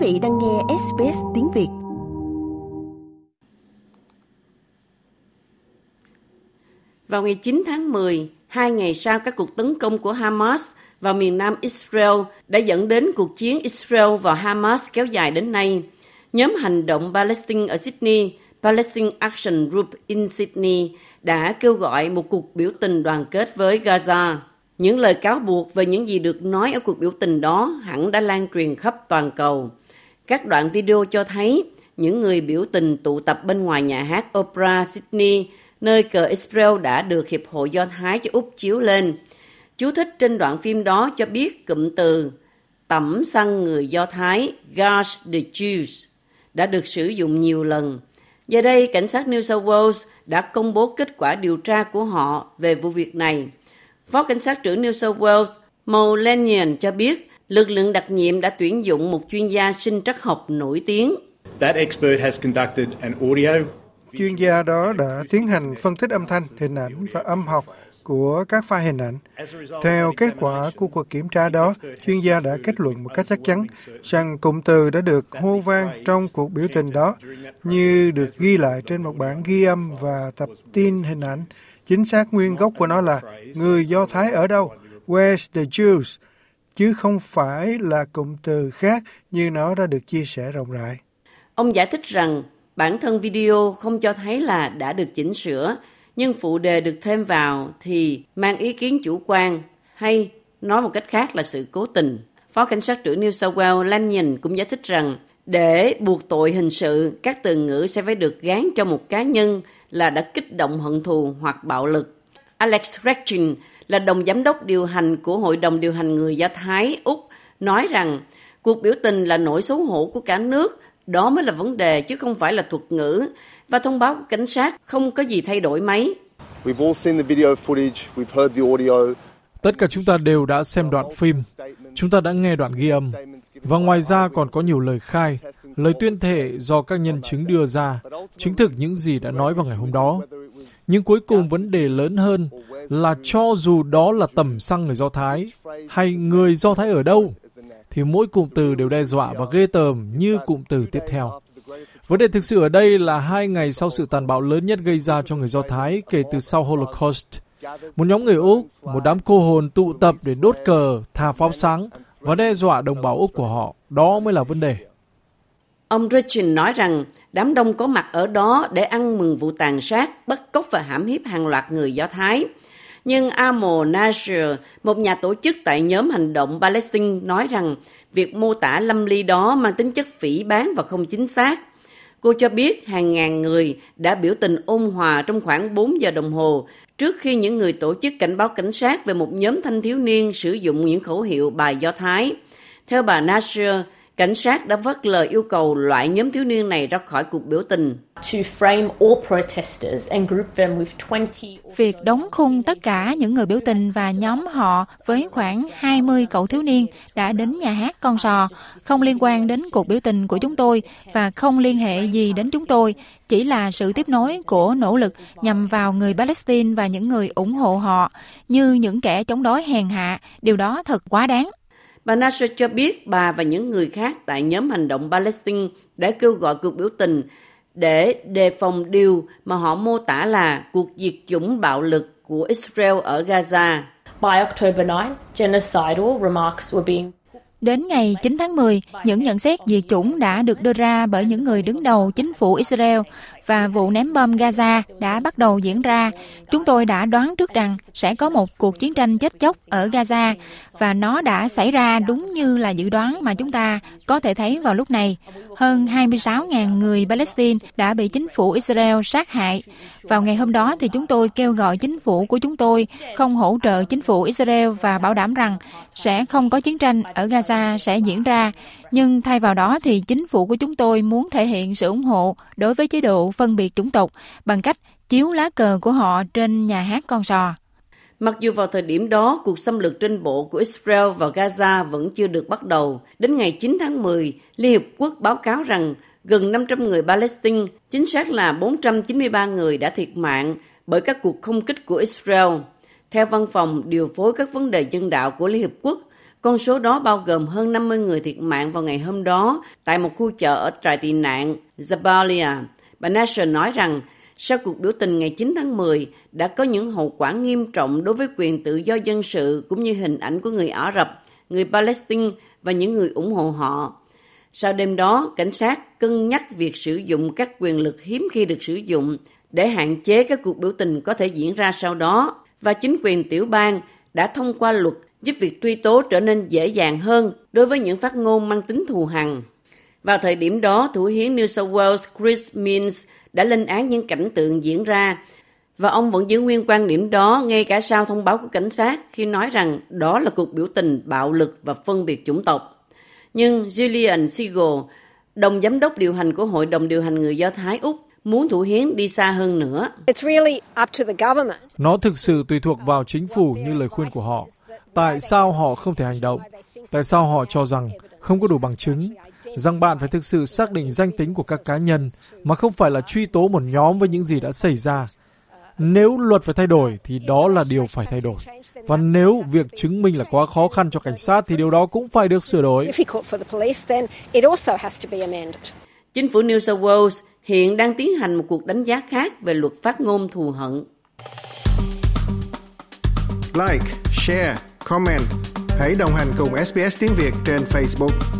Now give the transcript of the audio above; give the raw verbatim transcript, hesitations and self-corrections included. vị đang nghe ét bê ét tiếng Việt. Vào ngày chín tháng mười, hai ngày sau các cuộc tấn công của Hamas vào miền nam Israel đã dẫn đến cuộc chiến Israel và Hamas kéo dài đến nay, nhóm hành động Palestine ở Sydney, Palestine Action Group in Sydney, đã kêu gọi một cuộc biểu tình đoàn kết với Gaza. Những lời cáo buộc về những gì được nói ở cuộc biểu tình đó hẳn đã lan truyền khắp toàn cầu. Các đoạn video cho thấy những người biểu tình tụ tập bên ngoài nhà hát Opera Sydney, nơi cờ Israel đã được Hiệp hội Do Thái cho Úc chiếu lên. Chú thích trên đoạn phim đó cho biết cụm từ tẩm xăng người Do Thái, Gas the Jews, đã được sử dụng nhiều lần. Giờ đây, cảnh sát New South Wales đã công bố kết quả điều tra của họ về vụ việc này. Phó cảnh sát trưởng New South Wales, Paul Lennon cho biết lực lượng đặc nhiệm đã tuyển dụng một chuyên gia sinh trắc học nổi tiếng. That expert has conducted an audio. Chuyên gia đó đã tiến hành phân tích âm thanh, hình ảnh và âm học của các file hình ảnh. Theo kết quả của cuộc kiểm tra đó, chuyên gia đã kết luận một cách chắc chắn rằng cụm từ đã được hô vang trong cuộc biểu tình đó, như được ghi lại trên một bản ghi âm và tập tin hình ảnh. Chính xác nguyên gốc của nó là người Do Thái ở đâu, Where's the Jews, chứ không phải là cụm từ khác như nó đã được chia sẻ rộng rãi. Ông giải thích rằng bản thân video không cho thấy là đã được chỉnh sửa, nhưng phụ đề được thêm vào thì mang ý kiến chủ quan hay nói một cách khác là sự cố tình. Phó cảnh sát trưởng New South Wales Lanyon cũng giải thích rằng để buộc tội hình sự, các từ ngữ sẽ phải được gán cho một cá nhân là đã kích động hận thù hoặc bạo lực. Alex Ryvchin là đồng giám đốc điều hành của Hội đồng điều hành người Do Thái Úc nói rằng cuộc biểu tình là nỗi xấu hổ của cả nước, đó mới là vấn đề chứ không phải là thuật ngữ, và thông báo của cảnh sát không có gì thay đổi mấy. Tất cả chúng ta đều đã xem đoạn phim, chúng ta đã nghe đoạn ghi âm, và ngoài ra còn có nhiều lời khai, lời tuyên thệ do các nhân chứng đưa ra, chứng thực những gì đã nói vào ngày hôm đó. Nhưng cuối cùng vấn đề lớn hơn là cho dù đó là tẩm xăng người Do Thái hay người Do Thái ở đâu, thì mỗi cụm từ đều đe dọa và ghê tởm như cụm từ tiếp theo. Vấn đề thực sự ở đây là hai ngày sau sự tàn bạo lớn nhất gây ra cho người Do Thái kể từ sau Holocaust, một nhóm người Úc, một đám cô hồn tụ tập để đốt cờ, thả pháo sáng và đe dọa đồng bào Úc của họ. Đó mới là vấn đề. Ông Richard nói rằng đám đông có mặt ở đó để ăn mừng vụ tàn sát, bắt cóc và hãm hiếp hàng loạt người Do Thái. Nhưng Amal Nasser, một nhà tổ chức tại nhóm hành động Palestine, nói rằng việc mô tả lâm ly đó mang tính chất phỉ báng và không chính xác. Cô cho biết hàng ngàn người đã biểu tình ôn hòa trong khoảng bốn giờ đồng hồ trước khi những người tổ chức cảnh báo cảnh sát về một nhóm thanh thiếu niên sử dụng những khẩu hiệu bài Do Thái. Theo bà Nasser, cảnh sát đã vất lời yêu cầu loại nhóm thiếu niên này ra khỏi cuộc biểu tình. Việc đóng khung tất cả những người biểu tình và nhóm họ với khoảng hai mươi cậu thiếu niên đã đến nhà hát Con Sò không liên quan đến cuộc biểu tình của chúng tôi và không liên hệ gì đến chúng tôi, chỉ là sự tiếp nối của nỗ lực nhằm vào người Palestine và những người ủng hộ họ như những kẻ chống đối hèn hạ. Điều đó thật quá đáng. Bà Nasser cho biết bà và những người khác tại nhóm hành động Palestine đã kêu gọi cuộc biểu tình để đề phòng điều mà họ mô tả là cuộc diệt chủng bạo lực của Israel ở Gaza. Đến ngày chín tháng mười, những nhận xét diệt chủng đã được đưa ra bởi những người đứng đầu chính phủ Israel và vụ ném bom Gaza đã bắt đầu diễn ra. Chúng tôi đã đoán trước rằng sẽ có một cuộc chiến tranh chết chóc ở Gaza và nó đã xảy ra đúng như là dự đoán mà chúng ta có thể thấy vào lúc này. Hơn hai mươi sáu nghìn người Palestine đã bị chính phủ Israel sát hại. Vào ngày hôm đó thì chúng tôi kêu gọi chính phủ của chúng tôi không hỗ trợ chính phủ Israel và bảo đảm rằng sẽ không có chiến tranh ở Gaza sẽ diễn ra, nhưng thay vào đó thì chính phủ của chúng tôi muốn thể hiện sự ủng hộ đối với chế độ phân biệt chủng tộc bằng cách chiếu lá cờ của họ trên nhà hát Con Sò. Mặc dù vào thời điểm đó, cuộc xâm lược trên bộ của Israel vào Gaza vẫn chưa được bắt đầu, đến ngày chín tháng mười, Liên Hiệp Quốc báo cáo rằng gần năm trăm người Palestine, chính xác là bốn trăm chín mươi ba người đã thiệt mạng bởi các cuộc không kích của Israel. Theo văn phòng điều phối các vấn đề nhân đạo của Liên Hiệp Quốc, Con số đó bao gồm hơn năm mươi người thiệt mạng vào ngày hôm đó tại một khu chợ ở trại tị nạn Jabalia. Bà Nasser nói rằng sau cuộc biểu tình ngày chín tháng mười đã có những hậu quả nghiêm trọng đối với quyền tự do dân sự cũng như hình ảnh của người Ả Rập, người Palestine và những người ủng hộ họ. Sau đêm đó, cảnh sát cân nhắc việc sử dụng các quyền lực hiếm khi được sử dụng để hạn chế các cuộc biểu tình có thể diễn ra sau đó, và chính quyền tiểu bang đã thông qua luật giúp việc truy tố trở nên dễ dàng hơn đối với những phát ngôn mang tính thù hằn. Vào thời điểm đó, thủ hiến New South Wales Chris Minns đã lên án những cảnh tượng diễn ra, và ông vẫn giữ nguyên quan điểm đó ngay cả sau thông báo của cảnh sát khi nói rằng đó là cuộc biểu tình bạo lực và phân biệt chủng tộc. Nhưng Gillian Segal, đồng giám đốc điều hành của Hội đồng điều hành người Do Thái Úc, muốn thủ hiến đi xa hơn nữa. Nó thực sự tùy thuộc vào chính phủ như lời khuyên của họ. Tại sao họ không thể hành động? Tại sao họ cho rằng không có đủ bằng chứng? Rằng bạn phải thực sự xác định danh tính của các cá nhân mà không phải là truy tố một nhóm với những gì đã xảy ra. Nếu luật phải thay đổi thì đó là điều phải thay đổi. Và nếu việc chứng minh là quá khó khăn cho cảnh sát thì điều đó cũng phải được sửa đổi. Chính phủ New South Wales hiện đang tiến hành một cuộc đánh giá khác về luật phát ngôn thù hận. Like, share, comment. Hãy đồng hành cùng ét bê ét tiếng Việt trên Facebook.